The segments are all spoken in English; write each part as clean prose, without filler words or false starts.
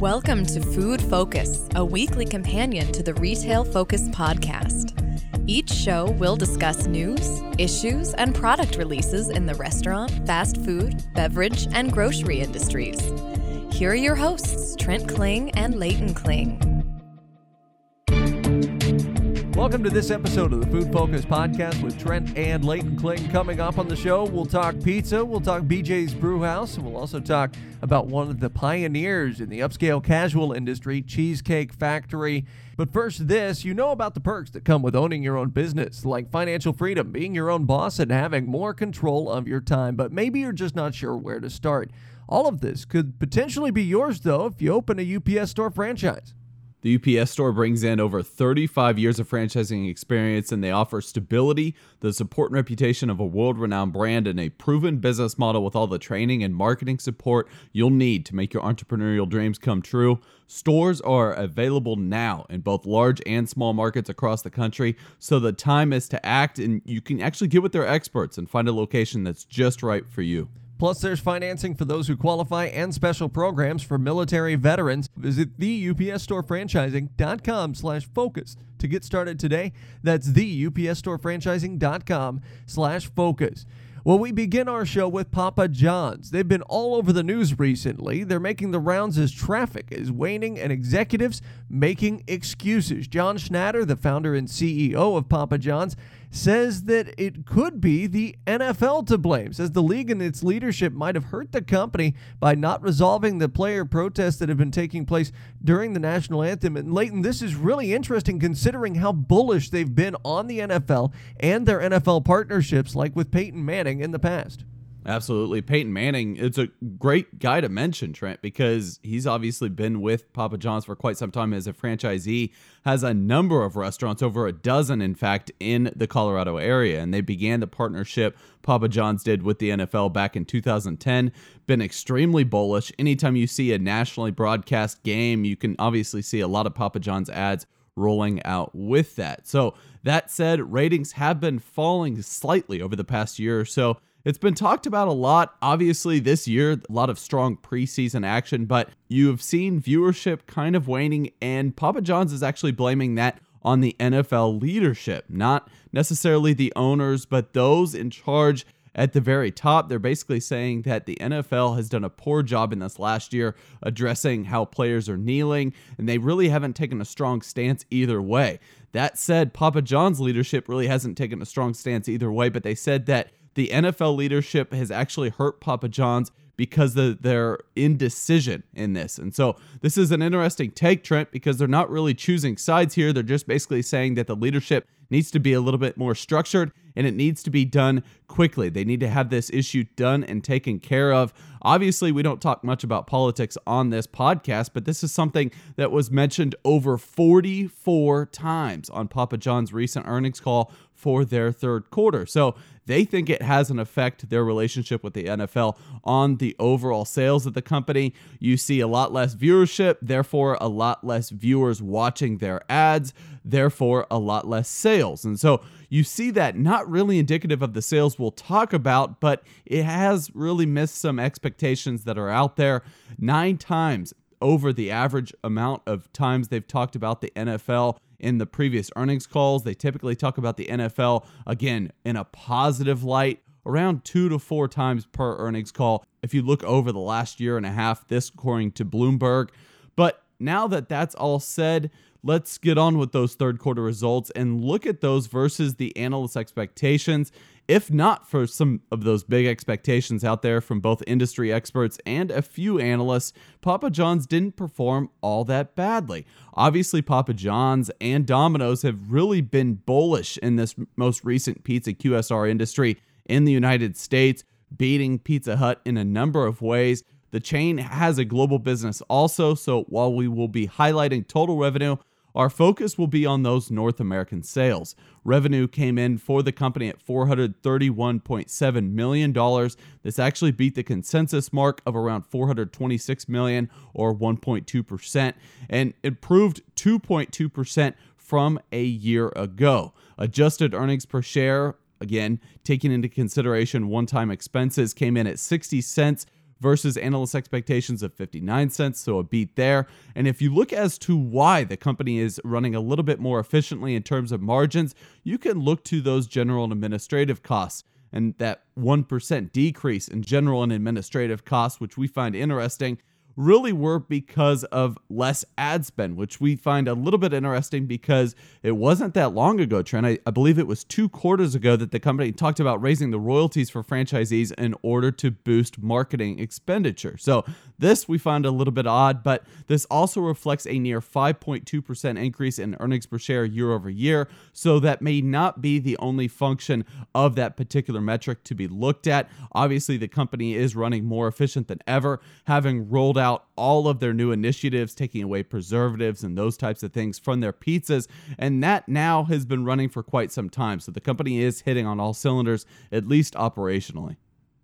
Welcome to Food Focus, a weekly companion to the Retail Focus podcast. Each show will discuss news, issues, and product releases in the restaurant, fast food, beverage, and grocery industries. Here are your hosts, Trent Kling and Layton Kling. Welcome to this episode of the Food Focus podcast with Trent and Leighton Kling. Coming up on the show, we'll talk pizza, we'll talk BJ's Brewhouse, and we'll also talk about one of the pioneers in the upscale casual industry, Cheesecake Factory. But first this, you know about the perks that come with owning your own business, like financial freedom, being your own boss, and having more control of your time. But maybe you're just not sure where to start. All of this could potentially be yours, though, if you open a UPS Store franchise. The UPS Store brings in over 35 years of franchising experience, and they offer stability, the support and reputation of a world-renowned brand, and a proven business model with all the training and marketing support you'll need to make your entrepreneurial dreams come true. Stores are available now in both large and small markets across the country, so the time is to act, and you can actually get with their experts and find a location that's just right for you. Plus, there's financing for those who qualify and special programs for military veterans. Visit theupsstorefranchising.com/focus to get started today. That's theupsstorefranchising.com/focus. Well, we begin our show with Papa John's. They've been all over the news recently. They're making the rounds as traffic is waning and executives making excuses. John Schnatter, the founder and CEO of Papa John's, says that it could be the NFL to blame, says the league and its leadership might have hurt the company by not resolving the player protests that have been taking place during the national anthem. And Leighton, this is really interesting considering how bullish they've been on the NFL and their NFL partnerships, like with Peyton Manning in the past. Absolutely. Peyton Manning, it's a great guy to mention, Trent, because he's obviously been with Papa John's for quite some time as a franchisee, has a number of restaurants, over a dozen, in fact, in the Colorado area. And they began the partnership Papa John's did with the NFL back in 2010. Been extremely bullish. Anytime you see a nationally broadcast game, you can obviously see a lot of Papa John's ads rolling out with that. So that said, ratings have been falling slightly over the past year or so. It's been talked about a lot, obviously, this year, a lot of strong preseason action, but you have seen viewership kind of waning, and Papa John's is actually blaming that on the NFL leadership, not necessarily the owners, but those in charge at the very top. They're basically saying that the NFL has done a poor job in this last year addressing how players are kneeling, and they really haven't taken a strong stance either way. That said, Papa John's leadership really hasn't taken a strong stance either way, but they said that the NFL leadership has actually hurt Papa John's because of their indecision in this. And so this is an interesting take, Trent, because they're not really choosing sides here. They're just basically saying that the leadership needs to be a little bit more structured, and it needs to be done quickly. They need to have this issue done and taken care of. Obviously, we don't talk much about politics on this podcast, but this is something that was mentioned over 44 times on Papa John's recent earnings call for their third quarter. So they think it has an effect, their relationship with the NFL, on the overall sales of the company. You see a lot less viewership, therefore a lot less viewers watching their ads, therefore a lot less sales. And so you see that not really indicative of the sales we'll talk about, but it has really missed some expectations that are out there. 9 times over the average amount of times they've talked about the NFL in the previous earnings calls. They typically talk about the NFL, again, in a positive light, around 2 to 4 times per earnings call. If you look over the last year and a half, this according to Bloomberg. But now that that's all said, let's get on with those third quarter results and look at those versus the analysts' expectations. If not for some of those big expectations out there from both industry experts and a few analysts, Papa John's didn't perform all that badly. Obviously, Papa John's and Domino's have really been bullish in this most recent pizza QSR industry in the United States, beating Pizza Hut in a number of ways. The chain has a global business also, so while we will be highlighting total revenue, our focus will be on those North American sales. Revenue came in for the company at $431.7 million. This actually beat the consensus mark of around $426 million, or 1.2%, and improved 2.2% from a year ago. Adjusted earnings per share Again, taking into consideration one-time expenses, came in at 60 cents versus analyst expectations of 59 cents, so a beat there. And if you look as to why the company is running a little bit more efficiently in terms of margins, you can look to those general and administrative costs. And that 1% decrease in general and administrative costs, which we find interesting, really were because of less ad spend, which we find a little bit interesting because it wasn't that long ago, Trent. I believe it was 2 quarters ago that the company talked about raising the royalties for franchisees in order to boost marketing expenditure. So this we find a little bit odd, but this also reflects a near 5.2% increase in earnings per share year over year. So that may not be the only function of that particular metric to be looked at. Obviously, the company is running more efficient than ever, having rolled out all of their new initiatives, taking away preservatives and those types of things from their pizzas, and that now has been running for quite some time. So the company is hitting on all cylinders, at least operationally.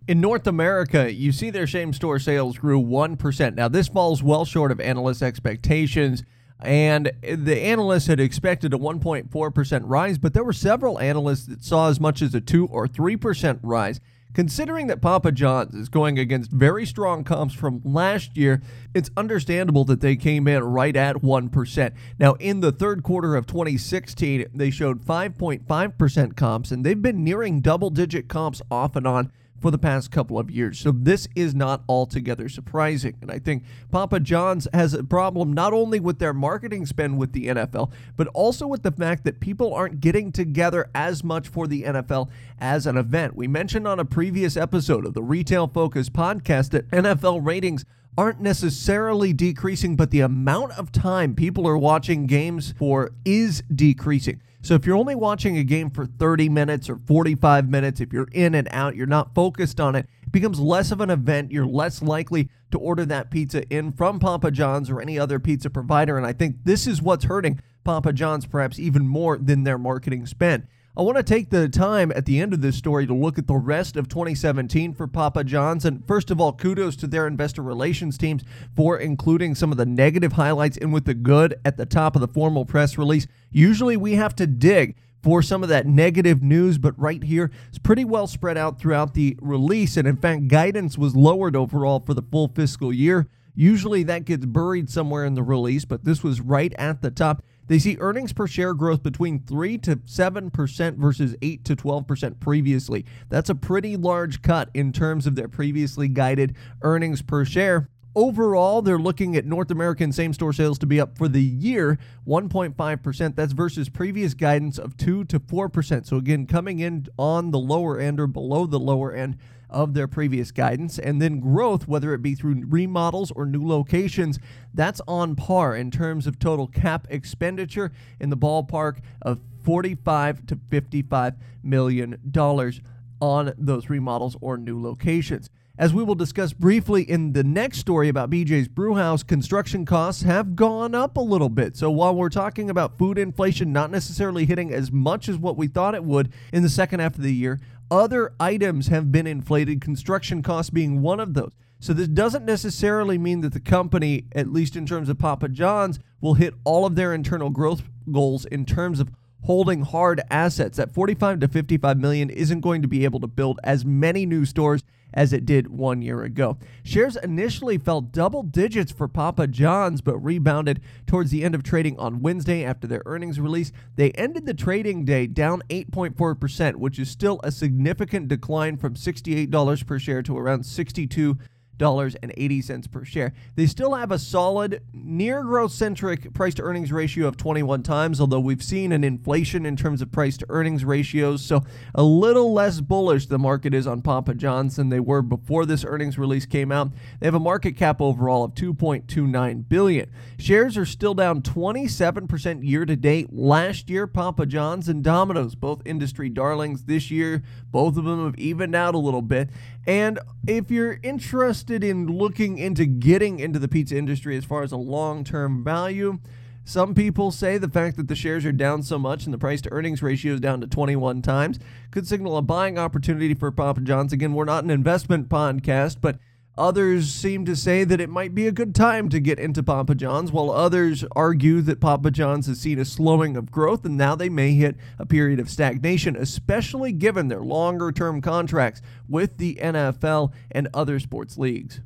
In North America, you see their same-store sales grew 1%. Now, this falls well short of analyst expectations, and the analysts had expected a 1.4% rise, but there were several analysts that saw as much as a 2 or 3% rise. Considering that Papa John's is going against very strong comps from last year, it's understandable that they came in right at 1%. Now, in the third quarter of 2016, they showed 5.5% comps, and they've been nearing double-digit comps off and on for the past couple of years. So this is not altogether surprising. And I think Papa John's has a problem not only with their marketing spend with the NFL, but also with the fact that people aren't getting together as much for the NFL as an event. We mentioned on a previous episode of the Retail Focus podcast that NFL ratings aren't necessarily decreasing, but the amount of time people are watching games for is decreasing. So if you're only watching a game for 30 minutes or 45 minutes, if you're in and out, you're not focused on it, it becomes less of an event. You're less likely to order that pizza in from Papa John's or any other pizza provider. And I think this is what's hurting Papa John's perhaps even more than their marketing spend. I want to take the time at the end of this story to look at the rest of 2017 for Papa John's. And first of all, kudos to their investor relations teams for including some of the negative highlights in with the good at the top of the formal press release. Usually we have to dig for some of that negative news, but right here, it's pretty well spread out throughout the release. And in fact, guidance was lowered overall for the full fiscal year. Usually that gets buried somewhere in the release, but this was right at the top. They see earnings per share growth between 3 to 7% versus 8 to 12% previously. That's a pretty large cut in terms of their previously guided earnings per share. Overall, they're looking at North American same-store sales to be up for the year 1.5%. That's versus previous guidance of 2 to 4%. So again, coming in on the lower end or below the lower end of their previous guidance. And then growth, whether it be through remodels or new locations, that's on par in terms of total cap expenditure in the ballpark of $45 to $55 million on those remodels or new locations. As we will discuss briefly in the next story about BJ's Brewhouse, construction costs have gone up a little bit. So while we're talking about food inflation not necessarily hitting as much as what we thought it would in the second half of the year, other items have been inflated, construction costs being one of those. So this doesn't necessarily mean that the company, at least in terms of Papa John's, will hit all of their internal growth goals in terms of holding hard assets. That 45 to 55 million isn't going to be able to build as many new stores as it did 1 year ago. Shares initially fell double digits for Papa John's, but rebounded towards the end of trading on Wednesday after their earnings release. They ended the trading day down 8.4%, which is still a significant decline from $68 per share to around $62.80 per share. They still have a solid, near growth-centric price-to-earnings ratio of 21 times, although we've seen an inflation in terms of price-to-earnings ratios, so a little less bullish the market is on Papa John's than they were before this earnings release came out. They have a market cap overall of $2.29 billion. Shares are still down 27% year-to-date. Last year, Papa John's and Domino's, both industry darlings this year, both of them have evened out a little bit. And if you're interested in looking into getting into the pizza industry as far as a long-term value, some people say the fact that the shares are down so much and the price-to-earnings ratio is down to 21 times could signal a buying opportunity for Papa John's. Again, we're not an investment podcast, but Others seem to say that it might be a good time to get into Papa John's, while others argue that Papa John's has seen a slowing of growth and now they may hit a period of stagnation, especially given their longer-term contracts with the NFL and other sports leagues.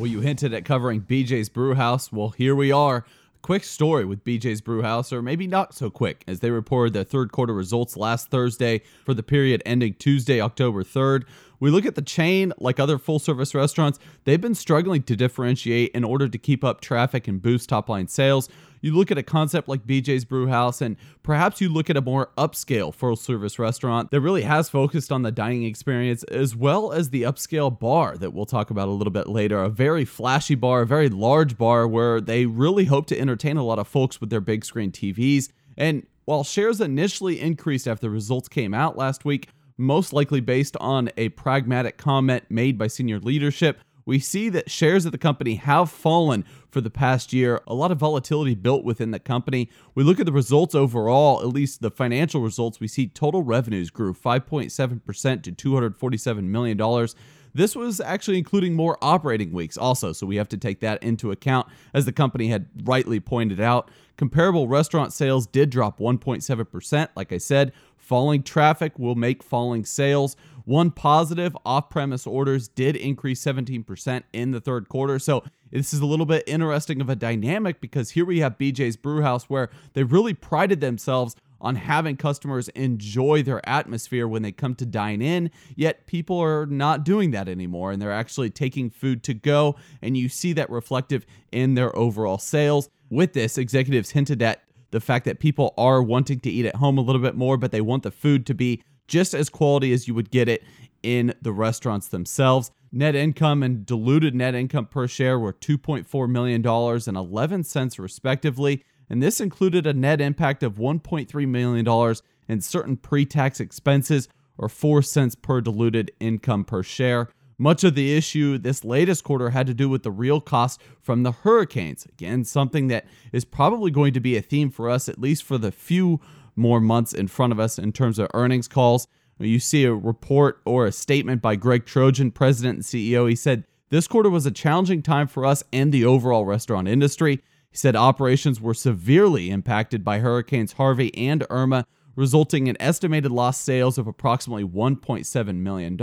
Well, you hinted at covering BJ's Brewhouse. Well, here we are. Quick story with BJ's Brewhouse, or maybe not so quick, as they reported their third quarter results last Thursday for the period ending Tuesday, October 3rd. We look at the chain, like other full-service restaurants, they've been struggling to differentiate in order to keep up traffic and boost top-line sales. You look at a concept like BJ's Brewhouse, and perhaps you look at a more upscale full-service restaurant that really has focused on the dining experience, as well as the upscale bar that we'll talk about a little bit later. A very flashy bar, a very large bar where they really hope to entertain a lot of folks with their big screen TVs. And while shares initially increased after the results came out last week, most likely based on a pragmatic comment made by senior leadership, we see that shares of the company have fallen for the past year. A lot of volatility built within the company. We look at the results overall, at least the financial results. We see total revenues grew 5.7% to $247 million. This was actually including more operating weeks also, so we have to take that into account, as the company had rightly pointed out. Comparable restaurant sales did drop 1.7%. Like I said, falling traffic will make falling sales. One positive, off-premise orders did increase 17% in the third quarter. So this is a little bit interesting of a dynamic, because here we have BJ's Brewhouse, where they really prided themselves on having customers enjoy their atmosphere when they come to dine in, yet people are not doing that anymore, and they're actually taking food to go, and you see that reflective in their overall sales. With this, executives hinted at the fact that people are wanting to eat at home a little bit more, but they want the food to be just as quality as you would get it in the restaurants themselves. Net income and diluted net income per share were $2.4 million and 11 cents respectively. And this included a net impact of $1.3 million in certain pre-tax expenses, or 4 cents per diluted income per share. Much of the issue this latest quarter had to do with the real cost from the hurricanes. Again, something that is probably going to be a theme for us, at least for the few more months in front of us in terms of earnings calls. You see a report or a statement by Greg Trojan, president and CEO. He said, "This quarter was a challenging time for us and the overall restaurant industry." He said operations were severely impacted by Hurricanes Harvey and Irma, resulting in estimated lost sales of approximately $1.7 million.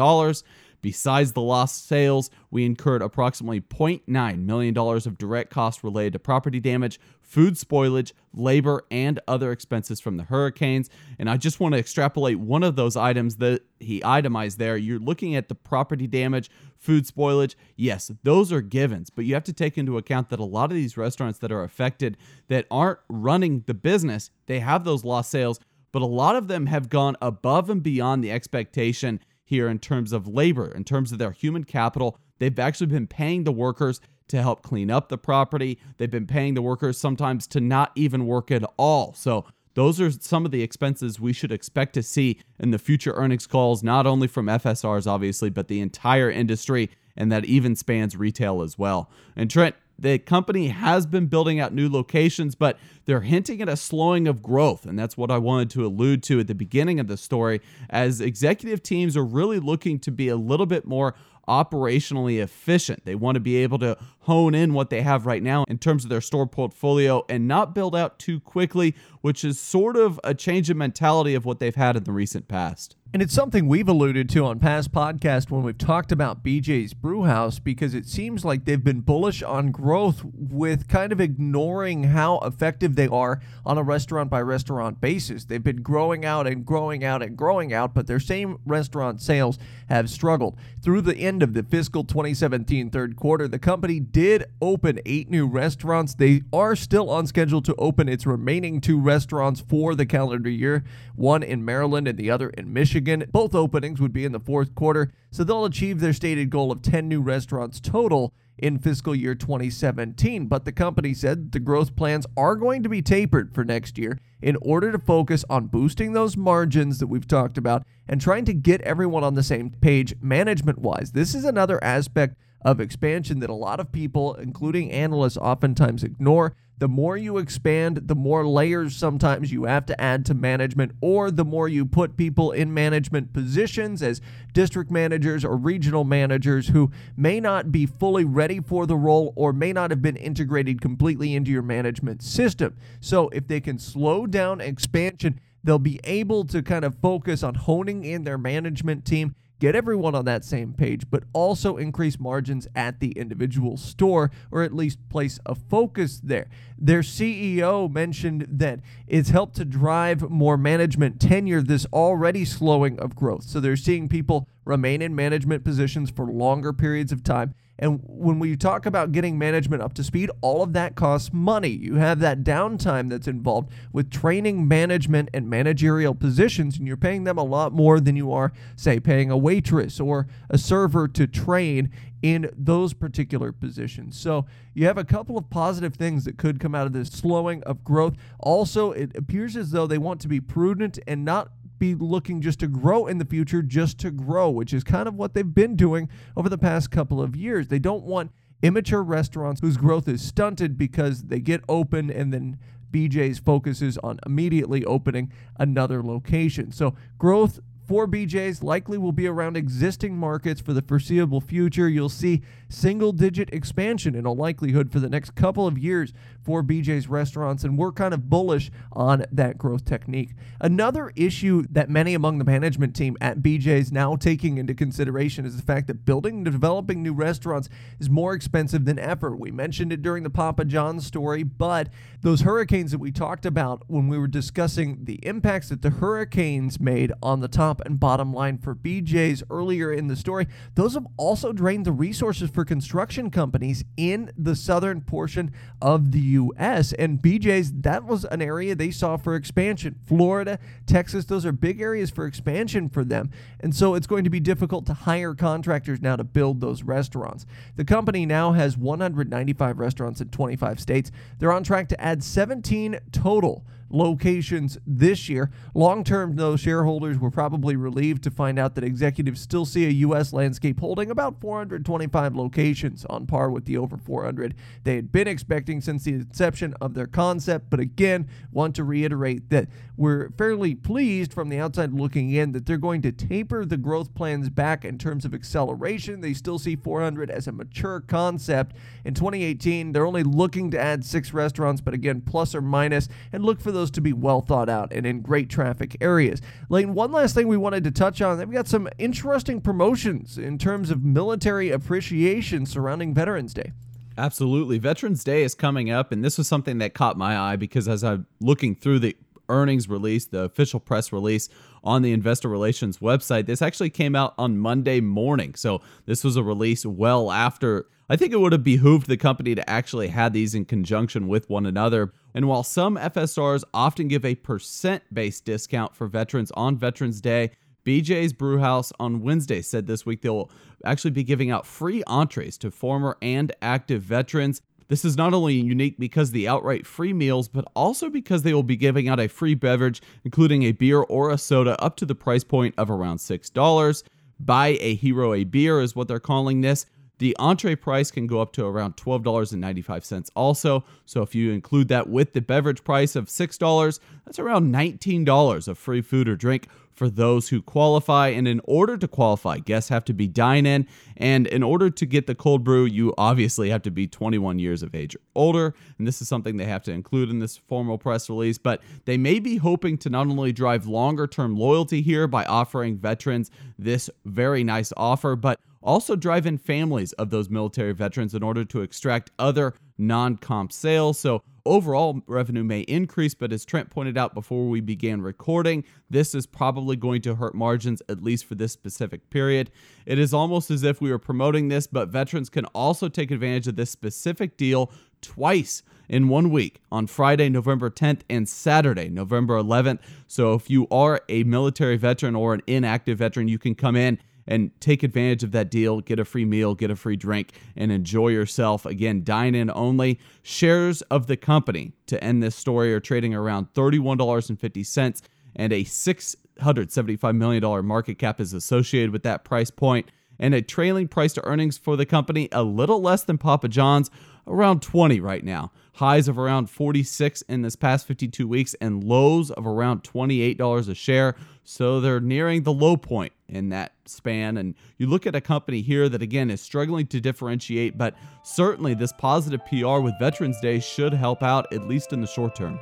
Besides the lost sales, we incurred approximately $0.9 million of direct costs related to property damage, food spoilage, labor, and other expenses from the hurricanes. And I just want to extrapolate one of those items that he itemized there. You're looking at the property damage, food spoilage. Yes, those are givens, but you have to take into account that a lot of these restaurants that are affected that aren't running the business, they have those lost sales, but a lot of them have gone above and beyond the expectation here in terms of labor, in terms of their human capital. They've actually been paying the workers to help clean up the property. They've been paying the workers sometimes to not even work at all. So those are some of the expenses we should expect to see in the future earnings calls, not only from FSRs, obviously, but the entire industry, and that even spans retail as well. And Trent, the company has been building out new locations, but they're hinting at a slowing of growth, and that's what I wanted to allude to at the beginning of the story, as executive teams are really looking to be a little bit more operationally efficient. They want to be able to hone in what they have right now in terms of their store portfolio and not build out too quickly, which is sort of a change in mentality of what they've had in the recent past. And it's something we've alluded to on past podcasts when we've talked about BJ's Brewhouse, because it seems like they've been bullish on growth with kind of ignoring how effective they are on a restaurant-by-restaurant basis. They've been growing out and growing out and growing out, but their same restaurant sales have struggled. Through the end of the fiscal 2017 third quarter, the company did open 8 new restaurants. They are still on schedule to open its remaining 2 restaurants for the calendar year, one in Maryland and the other in Michigan. Both openings would be in the fourth quarter, so they'll achieve their stated goal of 10 new restaurants total in fiscal year 2017. But the company said the growth plans are going to be tapered for next year in order to focus on boosting those margins that we've talked about and trying to get everyone on the same page management-wise. This is another aspect of expansion that a lot of people, including analysts, oftentimes ignore. The more you expand, the more layers sometimes you have to add to management, or the more you put people in management positions as district managers or regional managers who may not be fully ready for the role or may not have been integrated completely into your management system. So if they can slow down expansion, they'll be able to kind of focus on honing in their management team, get everyone on that same page, but also increase margins at the individual store, or at least place a focus there. Their CEO mentioned that it's helped to drive more management tenure, this already slowing of growth. So they're seeing people remain in management positions for longer periods of time. And when we talk about getting management up to speed, all of that costs money. You have that downtime that's involved with training management and managerial positions, and you're paying them a lot more than you are, say, paying a waitress or a server to train in those particular positions. So you have a couple of positive things that could come out of this slowing of growth. Also, it appears as though they want to be prudent and not be looking just to grow in the future, just to grow, which is kind of what they've been doing over the past couple of years. They don't want immature restaurants whose growth is stunted because they get open and then BJ's focuses on immediately opening another location. So growth for BJ's likely will be around existing markets for the foreseeable future. You'll see single-digit expansion in all likelihood for the next couple of years for BJ's restaurants, and we're kind of bullish on that growth technique. Another issue that many among the management team at BJ's now taking into consideration is the fact that building and developing new restaurants is more expensive than ever. We mentioned it during the Papa John's story, but those hurricanes that we talked about when we were discussing the impacts that the hurricanes made on the top and bottom line for BJ's earlier in the story, those have also drained the resources for construction companies in the southern portion of the U.S. and BJ's, that was an area they saw for expansion. Florida, Texas, those are big areas for expansion for them. And so it's going to be difficult to hire contractors now to build those restaurants. The company now has 195 restaurants in 25 states. They're on track to add 17 total locations this year. Long-term, though, shareholders were probably relieved to find out that executives still see a U.S. landscape holding about 425 locations, on par with the over 400 they had been expecting since the inception of their concept. But again, want to reiterate that we're fairly pleased from the outside looking in that they're going to taper the growth plans back in terms of acceleration. They still see 400 as a mature concept. In 2018, they're only looking to add 6 restaurants, but again, plus or minus, and look for those to be well thought out and in great traffic areas. Leighton, one last thing we wanted to touch on, they've got some interesting promotions in terms of military appreciation surrounding Veterans Day. Absolutely. Veterans Day is coming up, and this was something that caught my eye because as I'm looking through the earnings release, the official press release on the investor relations website, this actually came out on Monday morning. So this was a release well after. I think it would have behooved the company to actually have these in conjunction with one another. And while some FSRs often give a percent-based discount for veterans on Veterans Day, BJ's Brewhouse on Wednesday said this week they'll actually be giving out free entrees to former and active veterans. This is not only unique because of the outright free meals, but also because they will be giving out a free beverage, including a beer or a soda, up to the price point of around $6. Buy a hero a beer is what they're calling this. The entree price can go up to around $12.95 also. So if you include that with the beverage price of $6, that's around $19 of free food or drink for those who qualify. And in order to qualify, guests have to be dine-in. And in order to get the cold brew, you obviously have to be 21 years of age or older. And this is something they have to include in this formal press release. But they may be hoping to not only drive longer-term loyalty here by offering veterans this very nice offer, but also drive in families of those military veterans in order to extract other non-comp sales. So overall revenue may increase, but as Trent pointed out before we began recording, this is probably going to hurt margins, at least for this specific period. It is almost as if we were promoting this, but veterans can also take advantage of this specific deal twice in 1 week, on Friday, November 10th and Saturday, November 11th. So if you are a military veteran or an inactive veteran, you can come in and take advantage of that deal, get a free meal, get a free drink, and enjoy yourself. Again, dine in only. Shares of the company to end this story are trading around $31.50, and a $675 million market cap is associated with that price point. and a trailing price to earnings for the company a little less than Papa John's, around 20 right now. Highs of around 46 in this past 52 weeks and lows of around $28 a share. So they're nearing the low point in that span. And you look at a company here that, again, is struggling to differentiate, but certainly this positive PR with Veterans Day should help out, at least in the short term.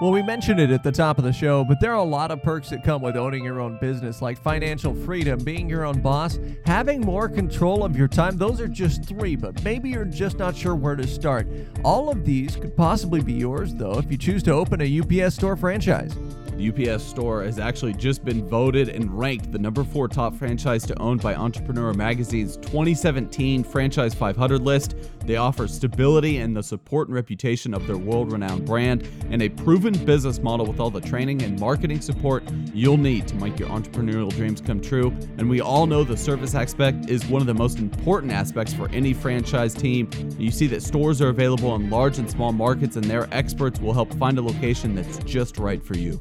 Well, we mentioned it at the top of the show, but there are a lot of perks that come with owning your own business, like financial freedom, being your own boss, having more control of your time. Those are just three, but maybe you're just not sure where to start. All of these could possibly be yours, though, if you choose to open a UPS Store franchise. The UPS Store has actually just been voted and ranked the number 4 top franchise to own by Entrepreneur Magazine's 2017 Franchise 500 list. They offer stability and the support and reputation of their world-renowned brand and a proven business model with all the training and marketing support you'll need to make your entrepreneurial dreams come true. And we all know the service aspect is one of the most important aspects for any franchise team. You see that stores are available in large and small markets, and their experts will help find a location that's just right for you.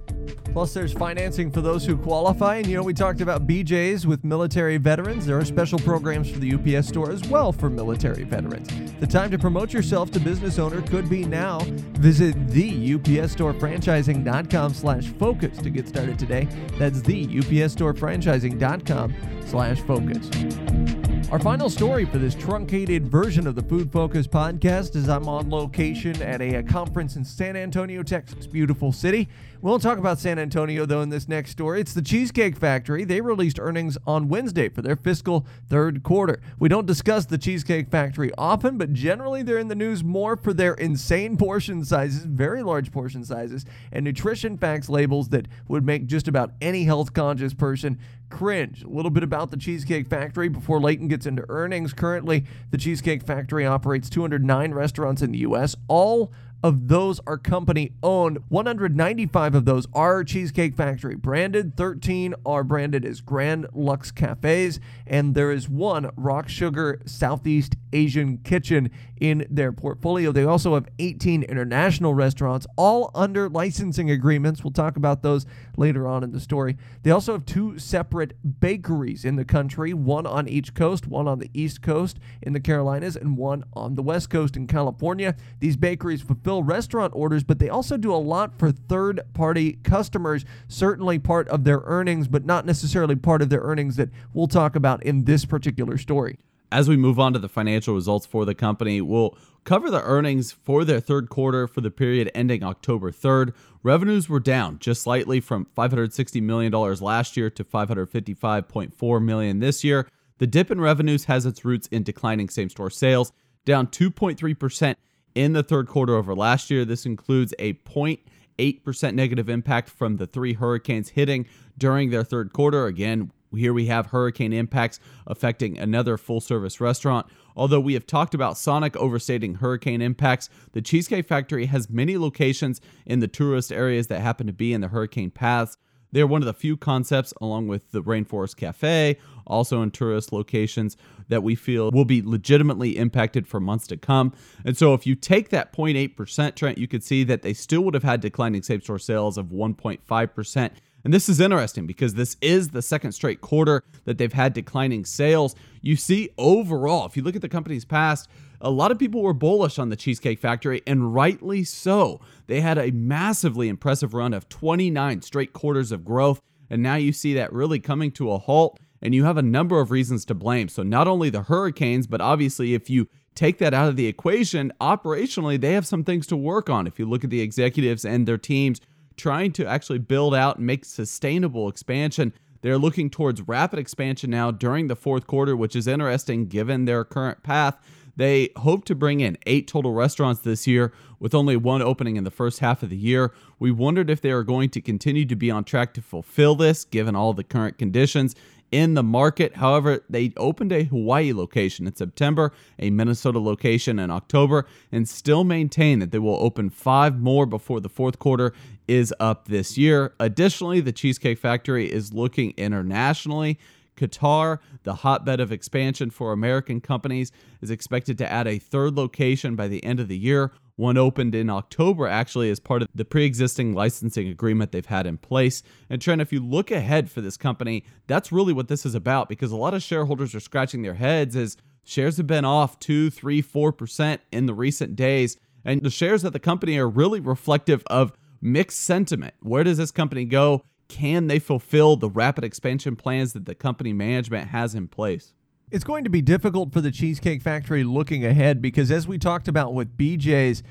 Plus, there's financing for those who qualify. And, we talked about BJ's with military veterans. There are special programs for the UPS Store as well for military veterans. The time to promote yourself to business owner could be now. Visit theupstorefranchising.com/focus to get started today. That's theupstorefranchising.com/focus. Our final story for this truncated version of the Food Focus podcast is I'm on location at a conference in San Antonio, Texas. Beautiful city. We won't talk about San Antonio, though, in this next story. It's the Cheesecake Factory. They released earnings on Wednesday for their fiscal third quarter. We don't discuss the Cheesecake Factory often, but generally they're in the news more for their insane portion sizes, very large portion sizes, and nutrition facts labels that would make just about any health-conscious person cringe. A little bit about the Cheesecake Factory before Leighton gets into earnings. Currently, the Cheesecake Factory operates 209 restaurants in the U.S. All of those are company-owned. 195 of those are Cheesecake Factory branded. 13 are branded as Grand Lux Cafes, and there is one Rock Sugar Southeast Asian Kitchen in their portfolio. They also have 18 international restaurants, all under licensing agreements. We'll talk about those later on in the story. They also have 2 separate bakeries in the country, one on each coast, one on the East Coast in the Carolinas, and one on the West Coast in California. These bakeries fulfill restaurant orders, but they also do a lot for third-party customers, certainly part of their earnings, but not necessarily part of their earnings that we'll talk about in this particular story. As we move on to the financial results for the company, we'll cover the earnings for their third quarter for the period ending October 3rd. Revenues were down just slightly from $560 million last year to $555.4 million this year. The dip in revenues has its roots in declining same-store sales, down 2.3%. in the third quarter over last year. This includes a 0.8% negative impact from the 3 hurricanes hitting during their third quarter. Again, here we have hurricane impacts affecting another full-service restaurant. Although we have talked about Sonic overstating hurricane impacts, the Cheesecake Factory has many locations in the tourist areas that happen to be in the hurricane paths. They're one of the few concepts, along with the Rainforest Cafe, also in tourist locations, that we feel will be legitimately impacted for months to come. And so if you take that 0.8%, Trent, you could see that they still would have had declining same-store sales of 1.5%. And this is interesting because this is the second straight quarter that they've had declining sales. You see, overall, if you look at the company's past, a lot of people were bullish on the Cheesecake Factory, and rightly so. They had a massively impressive run of 29 straight quarters of growth, and now you see that really coming to a halt, and you have a number of reasons to blame. So not only the hurricanes, but obviously if you take that out of the equation, operationally, they have some things to work on. If you look at the executives and their teams trying to actually build out and make sustainable expansion, they're looking towards rapid expansion now during the fourth quarter, which is interesting given their current path. They hope to bring in 8 total restaurants this year, with only 1 opening in the first half of the year. We wondered if they are going to continue to be on track to fulfill this, given all the current conditions in the market. However, they opened a Hawaii location in September, a Minnesota location in October, and still maintain that they will open 5 more before the fourth quarter is up this year. Additionally, the Cheesecake Factory is looking internationally. Qatar, the hotbed of expansion for American companies, is expected to add a 3rd location by the end of the year, One opened in October, actually, as part of the pre-existing licensing agreement they've had in place. And Trent, if you look ahead for this company, that's really what this is about, because a lot of shareholders are scratching their heads as shares have been off 2%, 3%, 4% in the recent days. And the shares at the company are really reflective of mixed sentiment. Where does this company go? Can they fulfill the rapid expansion plans that the company management has in place? It's going to be difficult for the Cheesecake Factory looking ahead because, as we talked about with BJ's,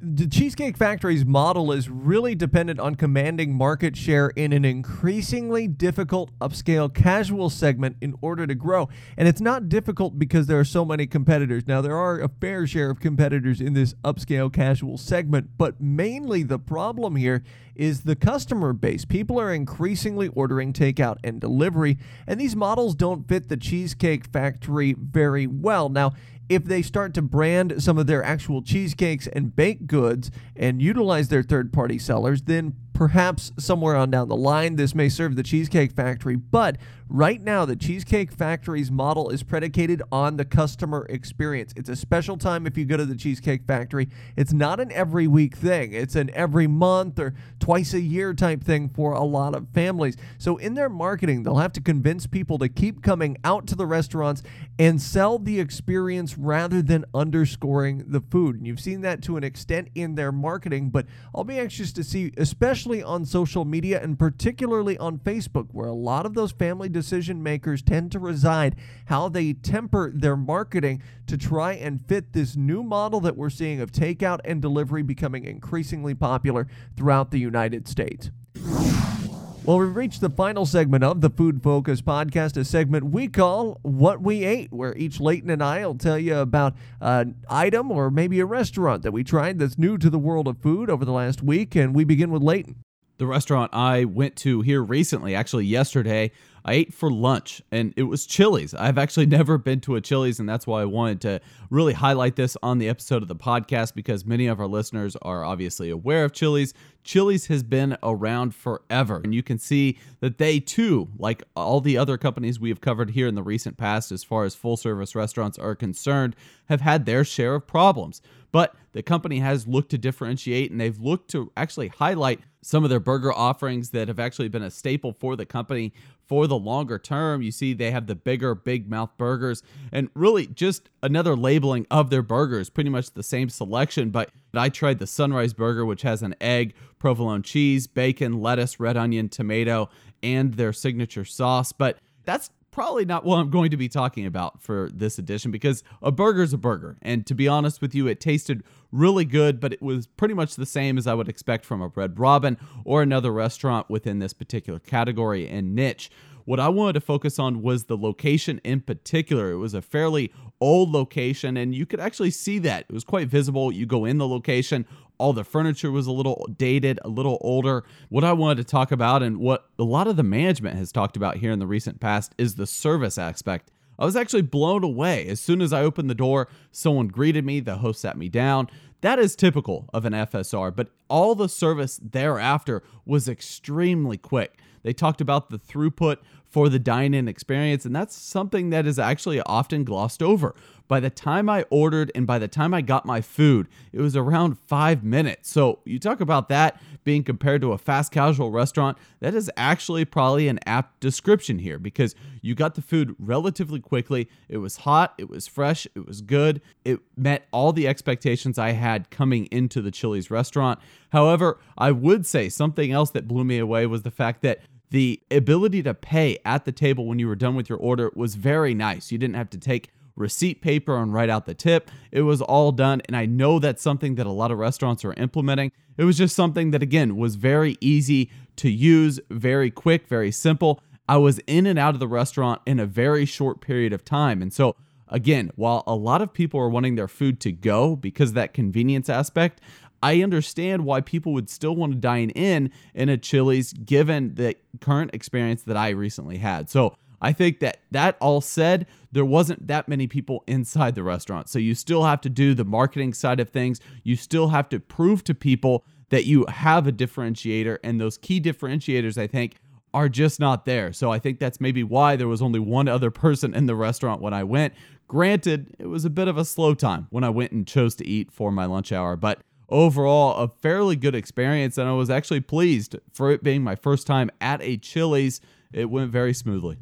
the Cheesecake Factory's model is really dependent on commanding market share in an increasingly difficult upscale casual segment in order to grow. And it's not difficult because there are so many competitors. Now, there are a fair share of competitors in this upscale casual segment, but mainly the problem here is the customer base. People are increasingly ordering takeout and delivery, and these models don't fit the Cheesecake Factory very well. Now, if they start to brand some of their actual cheesecakes and baked goods and utilize their third-party sellers, then perhaps somewhere on down the line, this may serve the Cheesecake Factory. But right now, the Cheesecake Factory's model is predicated on the customer experience. It's a special time if you go to the Cheesecake Factory. It's not an every week thing. It's an every month or twice a year type thing for a lot of families. So in their marketing, they'll have to convince people to keep coming out to the restaurants and sell the experience rather than underscoring the food. And you've seen that to an extent in their marketing, but I'll be anxious to see, especially on social media and particularly on Facebook, where a lot of those family decision makers tend to reside, how they temper their marketing to try and fit this new model that we're seeing of takeout and delivery becoming increasingly popular throughout the United States. Well, we've reached the final segment of the Food Focus podcast, a segment we call What We Ate, where each Leighton and I will tell you about an item or maybe a restaurant that we tried that's new to the world of food over the last week, and we begin with Leighton. The restaurant I went to here recently, actually yesterday, I ate for lunch, and it was Chili's. I've actually never been to a Chili's, and that's why I wanted to really highlight this on the episode of the podcast, because many of our listeners are obviously aware of Chili's. Chili's has been around forever, and you can see that they too, like all the other companies we have covered here in the recent past as far as full-service restaurants are concerned, have had their share of problems. But the company has looked to differentiate, and they've looked to actually highlight some of their burger offerings that have actually been a staple for the company for the longer term. You see they have the bigger Big Mouth burgers, and really just another labeling of their burgers, pretty much the same selection. But I tried the Sunrise Burger, which has an egg, provolone cheese, bacon, lettuce, red onion, tomato, and their signature sauce. But that's probably not what I'm going to be talking about for this edition, because a burger is a burger. And to be honest with you, it tasted really good, but it was pretty much the same as I would expect from a Red Robin or another restaurant within this particular category and niche. What I wanted to focus on was the location in particular. It was a fairly old location, and you could actually see that. It was quite visible. You go in the location, all the furniture was a little dated, a little older. What I wanted to talk about, and what a lot of the management has talked about here in the recent past, is the service aspect. I was actually blown away. As soon as I opened the door, someone greeted me, the host sat me down. That is typical of an FSR, but all the service thereafter was extremely quick. They talked about the throughput for the dine-in experience, and that's something that is actually often glossed over. By the time I ordered and by the time I got my food, it was around 5 minutes. So you talk about that being compared to a fast casual restaurant, that is actually probably an apt description here, because you got the food relatively quickly. It was hot, it was fresh, it was good. It met all the expectations I had coming into the Chili's restaurant. However, I would say something else that blew me away was the fact that the ability to pay at the table when you were done with your order was very nice. You didn't have to take receipt paper and write out the tip. It was all done, and I know that's something that a lot of restaurants are implementing. It was just something that, again, was very easy to use, very quick, very simple. I was in and out of the restaurant in a very short period of time, and so again, while a lot of people are wanting their food to go because of that convenience aspect, I understand why people would still want to dine in a Chili's given the current experience that I recently had. So I think that all said, there wasn't that many people inside the restaurant. So you still have to do the marketing side of things. You still have to prove to people that you have a differentiator, and those key differentiators, I think, are just not there. So I think that's maybe why there was only one other person in the restaurant when I went. Granted, it was a bit of a slow time when I went and chose to eat for my lunch hour, but overall a fairly good experience, and I was actually pleased for it being my first time at a Chili's. It went very smoothly.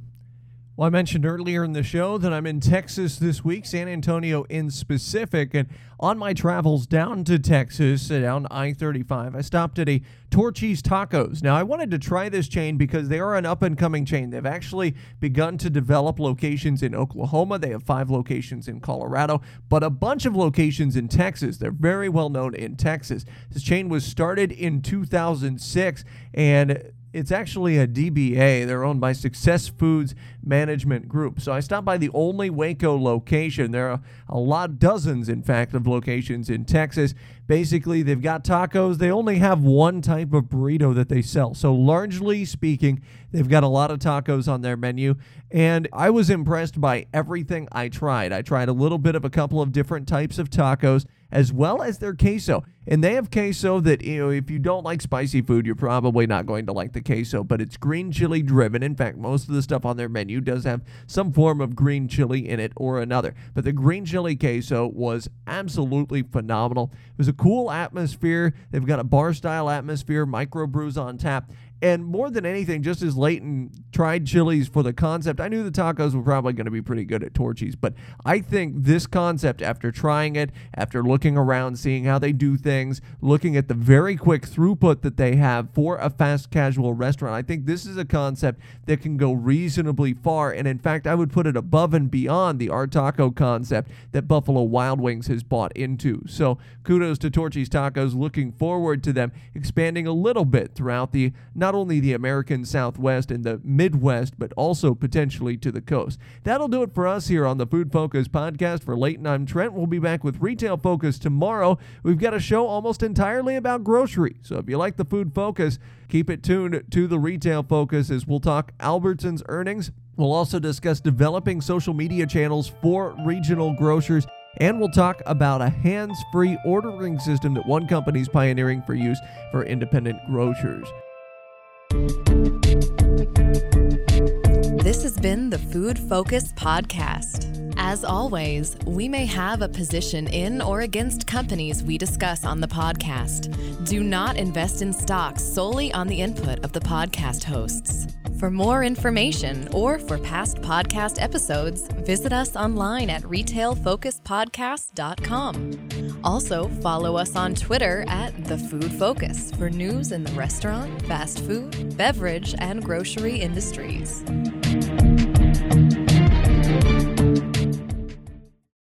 Well, I mentioned earlier in the show that I'm in Texas this week, San Antonio in specific, and on my travels down to Texas, down I-35, I stopped at a Torchy's Tacos. Now, I wanted to try this chain because they are an up-and-coming chain. They've actually begun to develop locations in Oklahoma. They have 5 locations in Colorado, but a bunch of locations in Texas. They're very well known in Texas. This chain was started in 2006, and it's actually a DBA. They're owned by Success Foods Management Group. So I stopped by the only Waco location. There are dozens, in fact, of locations in Texas. Basically, they've got tacos. They only have one type of burrito that they sell. So largely speaking, they've got a lot of tacos on their menu. And I was impressed by everything I tried. I tried a little bit of a couple of different types of tacos, as well as their queso. And they have queso that, you know, if you don't like spicy food, you're probably not going to like the queso, but it's green chili driven. In fact, most of the stuff on their menu does have some form of green chili in it or another. But the green chili queso was absolutely phenomenal. It was a cool atmosphere. They've got a bar-style atmosphere, microbrews on tap. And more than anything, just as Leighton tried Chili's for the concept, I knew the tacos were probably going to be pretty good at Torchy's. But I think this concept, after trying it, after looking around, seeing how they do things, looking at the very quick throughput that they have for a fast casual restaurant, I think this is a concept that can go reasonably far. And in fact, I would put it above and beyond the Art Taco concept that Buffalo Wild Wings has bought into. So kudos to Torchy's Tacos. Looking forward to them expanding a little bit throughout the not only the American Southwest and the Midwest, but also potentially to the coast. That'll do it for us here on the Food Focus podcast. For Leighton, I'm Trent. We'll be back with Retail Focus tomorrow. We've got a show almost entirely about grocery. So if you like the Food Focus, keep it tuned to the Retail Focus as we'll talk Albertsons earnings. We'll also discuss developing social media channels for regional grocers. And we'll talk about a hands-free ordering system that one company's pioneering for use for independent grocers. This has been the Food Focus Podcast. As always, we may have a position in or against companies we discuss on the podcast. Do not invest in stocks solely on the input of the podcast hosts. For more information or for past podcast episodes, visit us online at retailfocuspodcast.com. Also, follow us on Twitter at The Food Focus for news in the restaurant, fast food, beverage, and grocery industries.